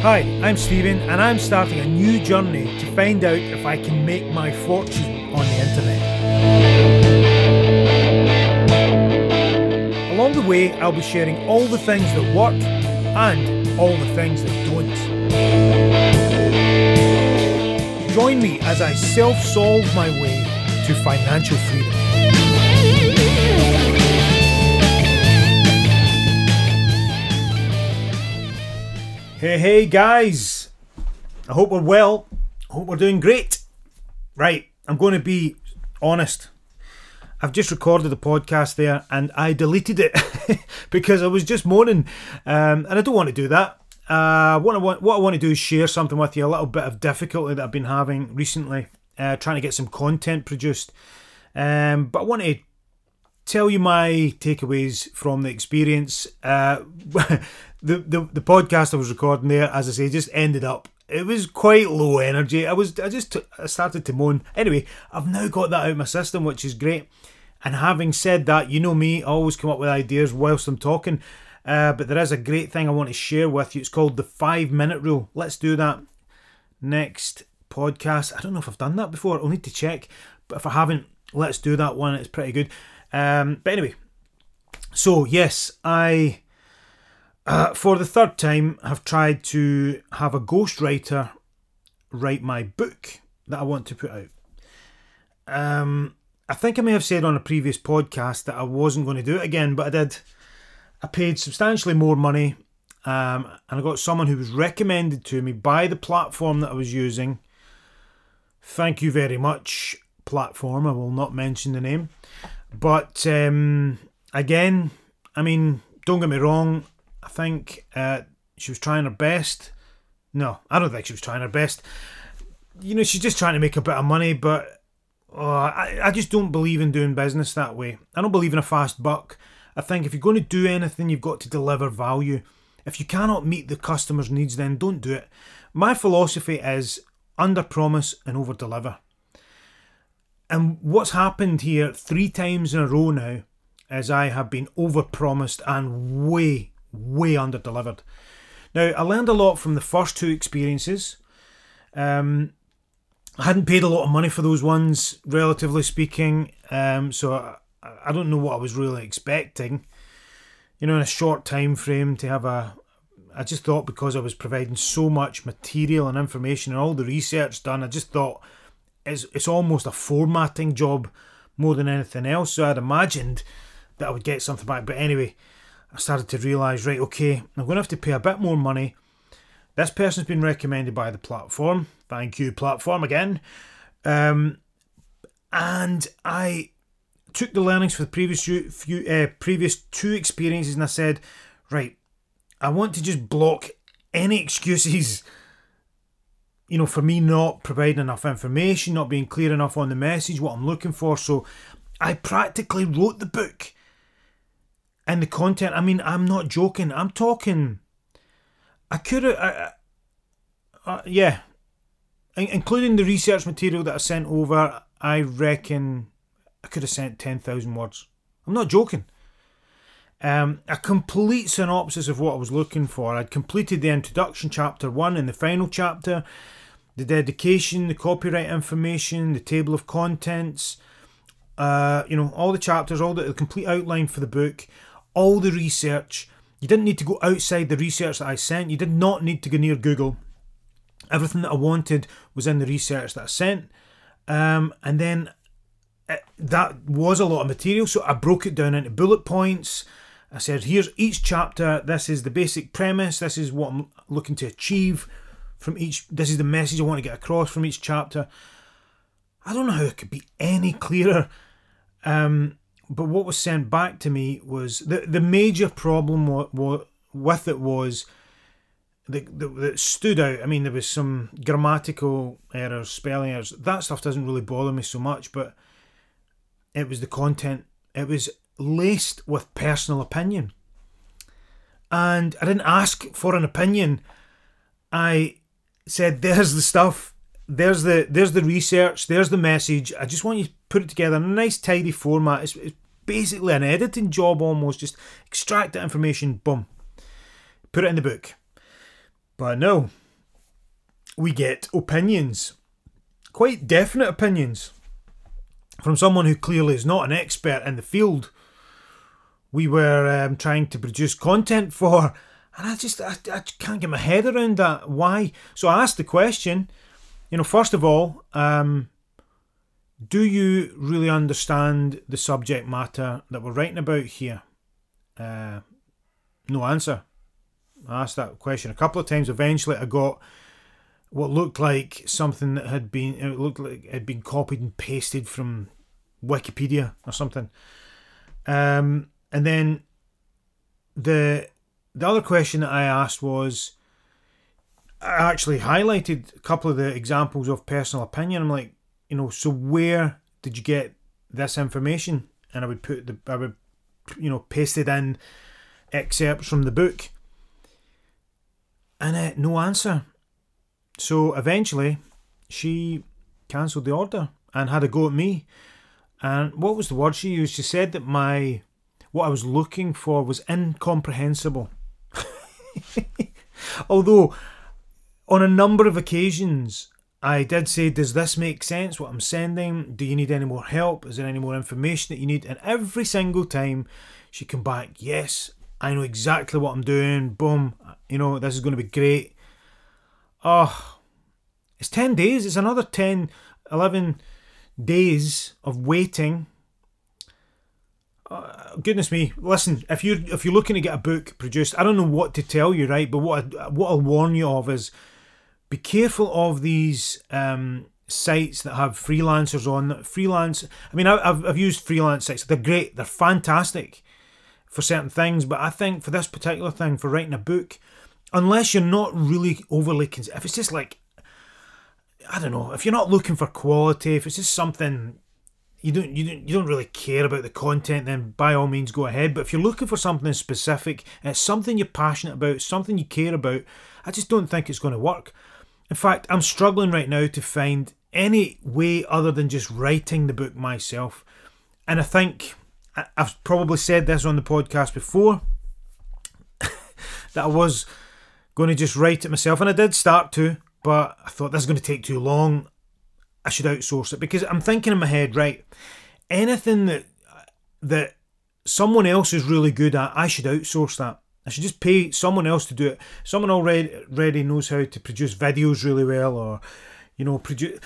Hi, I'm Stephen and I'm starting a new journey to find out if I can make my fortune on the internet. Along the way, I'll be sharing all the things that work and all the things that don't. Join me as I self-solve my way to financial freedom. Hey guys, I hope we're well, I hope we're doing great. Right, I'm going to be honest, I've just recorded the podcast there and I deleted it because I was just moaning and I don't want to do that. What I want to do is share something with you, a little bit of difficulty that I've been having recently, trying to get some content produced, but I want to tell you my takeaways from the experience. The podcast I was recording there, as I say, just ended up. It was quite low energy. I started to moan. Anyway, I've now got that out of my system, which is great. And having said that, you know me, I always come up with ideas whilst I'm talking. But there is a great thing I want to share with you. It's called the 5-minute rule. Let's do that next podcast. I don't know if I've done that before. I'll need to check. But if I haven't, let's do that one. It's pretty good. But anyway, so yes, I for the third time have tried to have a ghostwriter write my book that I want to put out. I think I may have said on a previous podcast that I wasn't going to do it again, but I did. I paid substantially more money, and I got someone who was recommended to me by the platform that I was using. Thank you very much, platform. I will not mention the name. But again, I mean, don't get me wrong, I think she was trying her best. No, I don't think she was trying her best. You know, she's just trying to make a bit of money, but I just don't believe in doing business that way. I don't believe in a fast buck. I think if you're going to do anything, you've got to deliver value. If you cannot meet the customer's needs, then don't do it. My philosophy is under-promise and over-deliver. And what's happened here 3 times in a row now is I have been overpromised and way underdelivered. Now, I learned a lot from the first 2 experiences. I hadn't paid a lot of money for those ones, relatively speaking, so I don't know what I was really expecting. You know, in a short time frame to have I just thought because I was providing so much material and information and all the research done, I just thought, it's almost a formatting job more than anything else, so I'd imagined that I would get something back. But anyway, I started to realise, right, okay, I'm going to have to pay a bit more money. This person's been recommended by the platform. Thank you, platform, again. And I took the learnings for the previous 2 experiences and I said, right, I want to just block any excuses, you know, for me not providing enough information, not being clear enough on the message, what I'm looking for. So I practically wrote the book and the content. I mean, I'm not joking. I'm talking. I could have, yeah, including the research material that I sent over, I reckon I could have sent 10,000 words. I'm not joking. A complete synopsis of what I was looking for. I'd completed the introduction, chapter 1, and the final chapter, the dedication, the copyright information, the table of contents, you know, all the chapters, all the complete outline for the book, all the research. You didn't need to go outside the research that I sent. You did not need to go near Google. Everything that I wanted was in the research that I sent. And then that was a lot of material, so I broke it down into bullet points. I said, here's each chapter, this is the basic premise, this is what I'm looking to achieve from each, this is the message I want to get across from each chapter. I don't know how it could be any clearer, but what was sent back to me was, the major problem with it was, that stood out. I mean, there was some grammatical errors, spelling errors, that stuff doesn't really bother me so much, but it was the content. It was laced with personal opinion. And I didn't ask for an opinion. I said, there's the stuff. There's the research. There's the message. I just want you put it together in a nice tidy format. It's basically an editing job almost. Just extract that information, boom, put it in the book. But no, we get opinions, quite definite opinions, from someone who clearly is not an expert in the field. We were trying to produce content for, and I can't get my head around that. Why? So I asked the question, you know, first of all, do you really understand the subject matter that we're writing about here? No answer. I asked that question a couple of times. Eventually I got what looked like something that had been, it looked like it had been copied and pasted from Wikipedia or something. And then the other question that I asked was, I actually highlighted a couple of the examples of personal opinion. I'm like, you know, so where did you get this information? And I would put the, I would, you know, pasted in excerpts from the book. And no answer. So eventually she cancelled the order and had a go at me. And what was the word she used? She said that my, what I was looking for was incomprehensible. Although on a number of occasions I did say, does this make sense, what I'm sending? Do you need any more help? Is there any more information that you need? And every single time she came back, yes, I know exactly what I'm doing. Boom, you know, this is going to be great. Oh, it's 10 days. It's another 10, 11 days of waiting. Goodness me. Listen, if you're looking to get a book produced, I don't know what to tell you, right? But what I'll warn you of is be careful of these sites that have freelancers on. Freelance, I mean, I've used freelance sites. They're great. They're fantastic for certain things, but I think for this particular thing, for writing a book, unless you're not really overly concerned, if it's just like, I don't know, if you're not looking for quality, if it's just something you don't really care about the content, then by all means go ahead. But if you're looking for something specific, and it's something you're passionate about, something you care about, I just don't think it's going to work. In fact, I'm struggling right now to find any way other than just writing the book myself. And I think I've probably said this on the podcast before, that I was going to just write it myself, and I did start to, but I thought this is going to take too long, I should outsource it, because I'm thinking in my head, right, anything that someone else is really good at, I should outsource that. I should just pay someone else to do it. Someone already knows how to produce videos really well, or, you know, I'm looking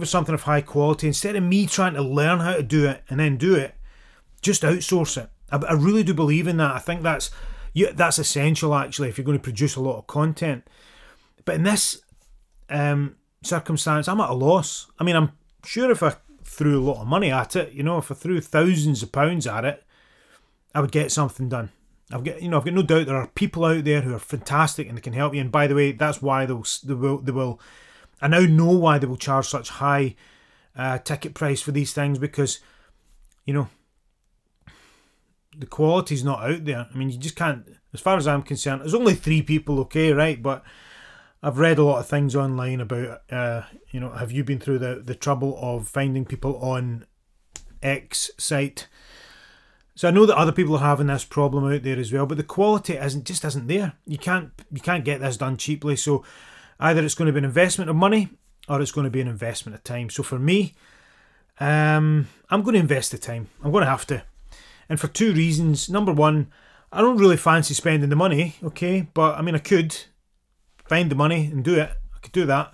for something of high quality. Instead of me trying to learn how to do it and then do it, just outsource it. I really do believe in that. I think that's essential, actually, if you're going to produce a lot of content. But in this circumstance, I'm at a loss. I mean, I'm sure if I threw a lot of money at it, you know, if I threw thousands of pounds at it, I would get something done. I've got no doubt there are people out there who are fantastic and they can help you. And by the way, that's why they will. I now know why they will charge such high ticket price for these things, because, you know, the quality's not out there. I mean, you just can't, as far as I'm concerned, there's only 3 people, okay, right? But I've read a lot of things online about, you know, have you been through the trouble of finding people on X site? So I know that other people are having this problem out there as well, but the quality isn't there. You can't get this done cheaply. So either it's going to be an investment of money, or it's going to be an investment of time. So for me, I'm going to invest the time. I'm going to have to. And for 2 reasons. Number 1, I don't really fancy spending the money, okay? But, I mean, I could find the money and do it. I could do that.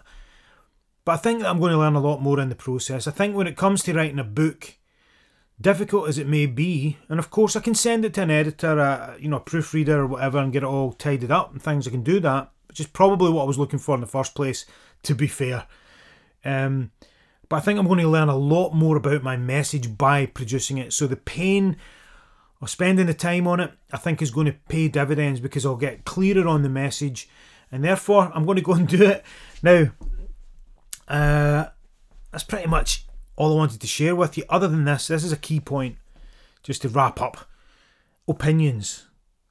But I think that I'm going to learn a lot more in the process. I think when it comes to writing a book, difficult as it may be, and of course I can send it to an editor, a proofreader or whatever, and get it all tidied up and things. I can do that, which is probably what I was looking for in the first place, to be fair. But I think I'm going to learn a lot more about my message by producing it. So the pain of spending the time on it, I think, is going to pay dividends, because I'll get clearer on the message, and therefore I'm going to go and do it. Now, that's pretty much all I wanted to share with you. Other than this is a key point, just to wrap up. Opinions,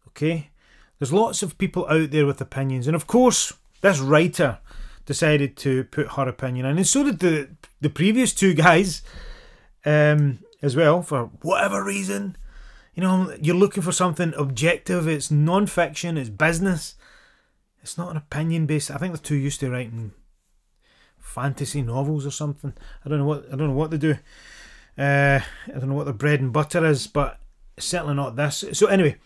okay? There's lots of people out there with opinions, and of course, this writer decided to put her opinion in. And so did the previous two guys as well, for whatever reason. You know, you're looking for something objective. It's non-fiction. It's business. It's not an opinion-based. I think they're too used to writing fantasy novels or something. I don't know what they do. I don't know what their bread and butter is, but certainly not this. So anyway,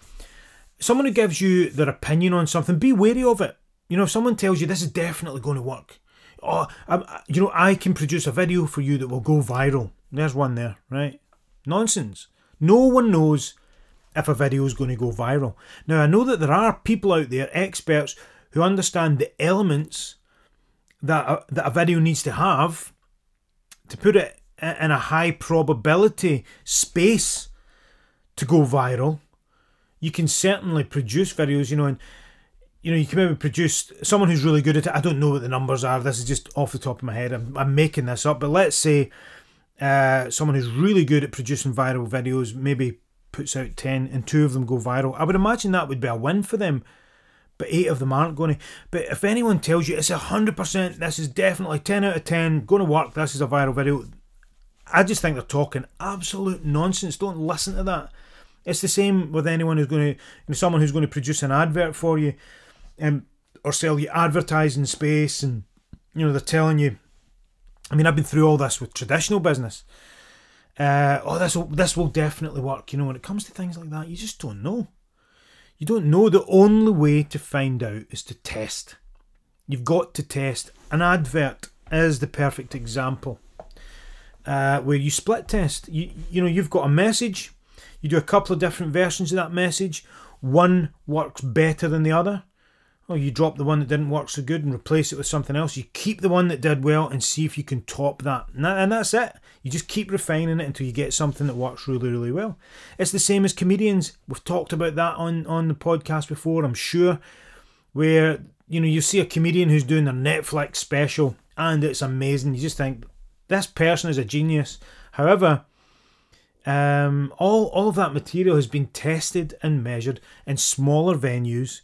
someone who gives you their opinion on something, be wary of it. You know, if someone tells you this is definitely going to work, oh, you know, I can produce a video for you that will go viral. There's one there, right? Nonsense. No one knows if a video is going to go viral. Now, I know that there are people out there, experts, who understand the elements that a video needs to have to put it in a high probability space to go viral. You can certainly produce videos, you know, and you know, you can maybe produce someone who's really good at it. I don't know what the numbers are. This is just off the top of my head. I'm making this up, but let's say someone who's really good at producing viral videos maybe puts out 10 and 2 of them go viral. I would imagine that would be a win for them, but 8 of them aren't going to. But if anyone tells you it's 100%, this is definitely 10 out of 10, going to work, this is a viral video, I just think they're talking absolute nonsense. Don't listen to that. It's the same with anyone who's going to, you know, someone who's going to produce an advert for you or sell you advertising space, and, you know, they're telling you, I mean, I've been through all this with traditional business. This will definitely work. You know, when it comes to things like that, you just don't know. You don't know. The only way to find out is to test. You've got to test. An advert is the perfect example where you split test. You know, you've got a message. You do a couple of different versions of that message. One works better than the other. Or you drop the one that didn't work so good and replace it with something else. You keep the one that did well and see if you can top that. And that's it. You just keep refining it until you get something that works really, really well. It's the same as comedians. We've talked about that on the podcast before, I'm sure, where, you know, you see a comedian who's doing a Netflix special and it's amazing. You just think, this person is a genius. However, all of that material has been tested and measured in smaller venues.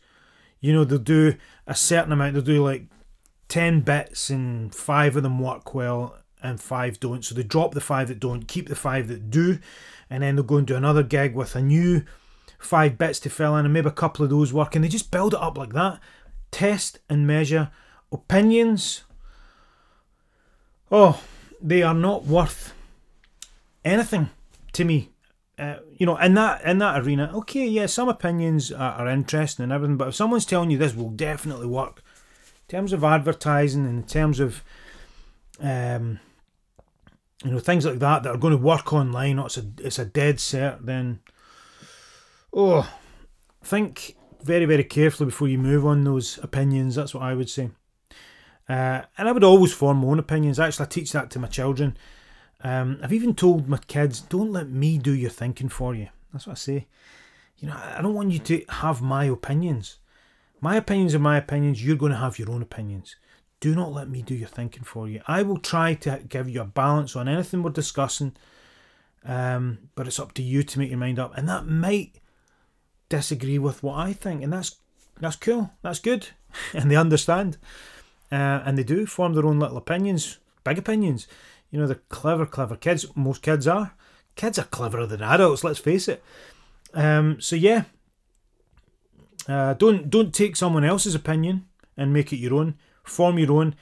You know, they'll do a certain amount. They'll do like 10 bits and 5 of them work well and 5 don't. So they drop the 5 that don't, keep the 5 that do, and then they'll go and do another gig with a new 5 bits to fill in, and maybe a couple of those work, and they just build it up like that. Test and measure. Opinions, oh, they are not worth anything to me. You know, in that arena, okay, yeah, some opinions are interesting and everything, but if someone's telling you this will definitely work, in terms of advertising, in terms of, you know, things like that are going to work online, or it's a dead cert, then, oh, think very, very carefully before you move on those opinions. That's what I would say. And I would always form my own opinions. Actually, I teach that to my children. I've even told my kids, don't let me do your thinking for you. That's what I say. You know, I don't want you to have my opinions. My opinions are my opinions. You're going to have your own opinions. Do not let me do your thinking for you. I will try to give you a balance on anything we're discussing, but it's up to you to make your mind up. And that might disagree with what I think, and that's cool. That's good. And they understand. And they do form their own little opinions, big opinions. You know, they're clever kids. Most kids are. Kids are cleverer than adults, let's face it. So yeah, don't take someone else's opinion and make it your own. Form your own.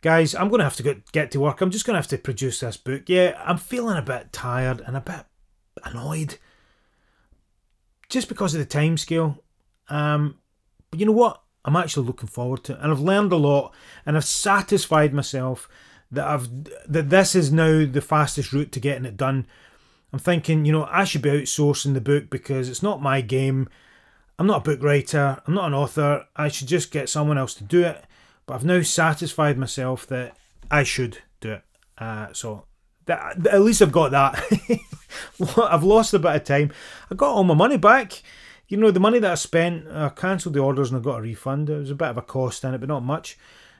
Guys, I'm going to have to get to work. I'm just going to have to produce this book. Yeah, I'm feeling a bit tired and a bit annoyed just because of the time scale. But you know what? I'm actually looking forward to it. And I've learned a lot, and I've satisfied myself that this is now the fastest route to getting it done. I'm thinking, you know, I should be outsourcing the book because it's not my game. I'm not a book writer. I'm not an author. I should just get someone else to do it. But I've now satisfied myself that I should do it. So that, at least I've got that. I've lost a bit of time. I got all my money back. You know, the money that I spent, I cancelled the orders and I got a refund. There was a bit of a cost in it, but not much.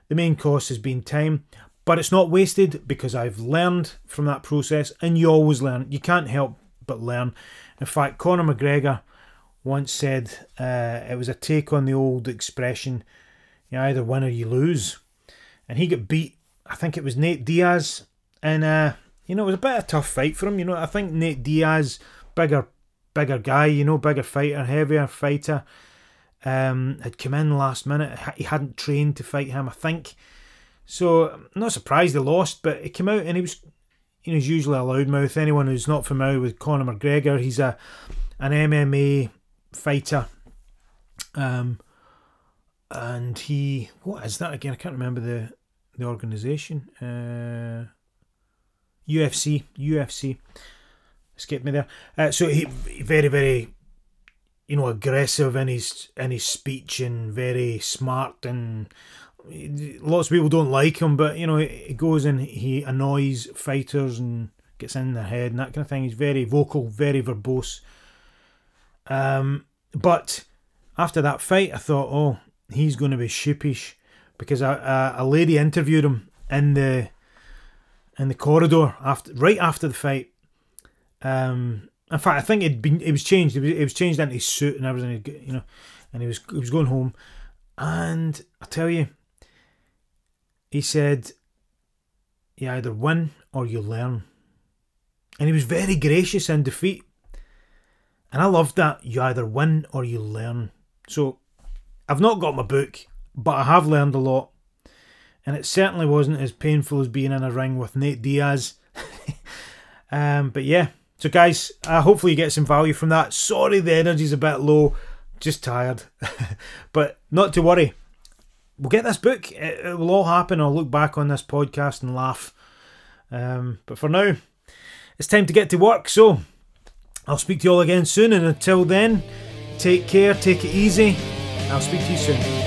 The main cost has been time. But it's not wasted because I've learned from that process, and you always learn. You can't help but learn. In fact, Conor McGregor once said it was a take on the old expression, you either win or you lose. and he got beat. I think it was Nate Diaz, and you know, it was a bit of a tough fight for him. You know, I think Nate Diaz, bigger guy, you know, bigger fighter, heavier fighter, had come in last minute. He hadn't trained to fight him, I think. So I'm not surprised they lost, but he came out and he was, you know, he's usually a loudmouth. Anyone who's not familiar with Conor McGregor, he's an MMA fighter. And he, what is that again? I can't remember the organisation. UFC. Escaped me there. So he very, very, you know, aggressive in his speech and very smart, and lots of people don't like him, but you know, he goes and he annoys fighters and gets in their head and that kind of thing. He's very vocal, very verbose. But after that fight, I thought, oh, he's going to be sheepish, because a lady interviewed him in the corridor right after the fight. In fact, I think it was changed. It was changed into his suit and everything, you know, and he was going home. And I tell you, he said, "You either win or you learn." And he was very gracious in defeat, and I loved that. You either win or you learn. So I've not got my book, but I have learned a lot, and it certainly wasn't as painful as being in a ring with Nate Diaz. But yeah, so guys, hopefully you get some value from that. Sorry, the energy's a bit low, just tired, but not to worry. We'll get this book. It will all happen. I'll look back on this podcast and laugh. But for now, it's time to get to work. So I'll speak to you all again soon. And until then, take care, take it easy. I'll speak to you soon.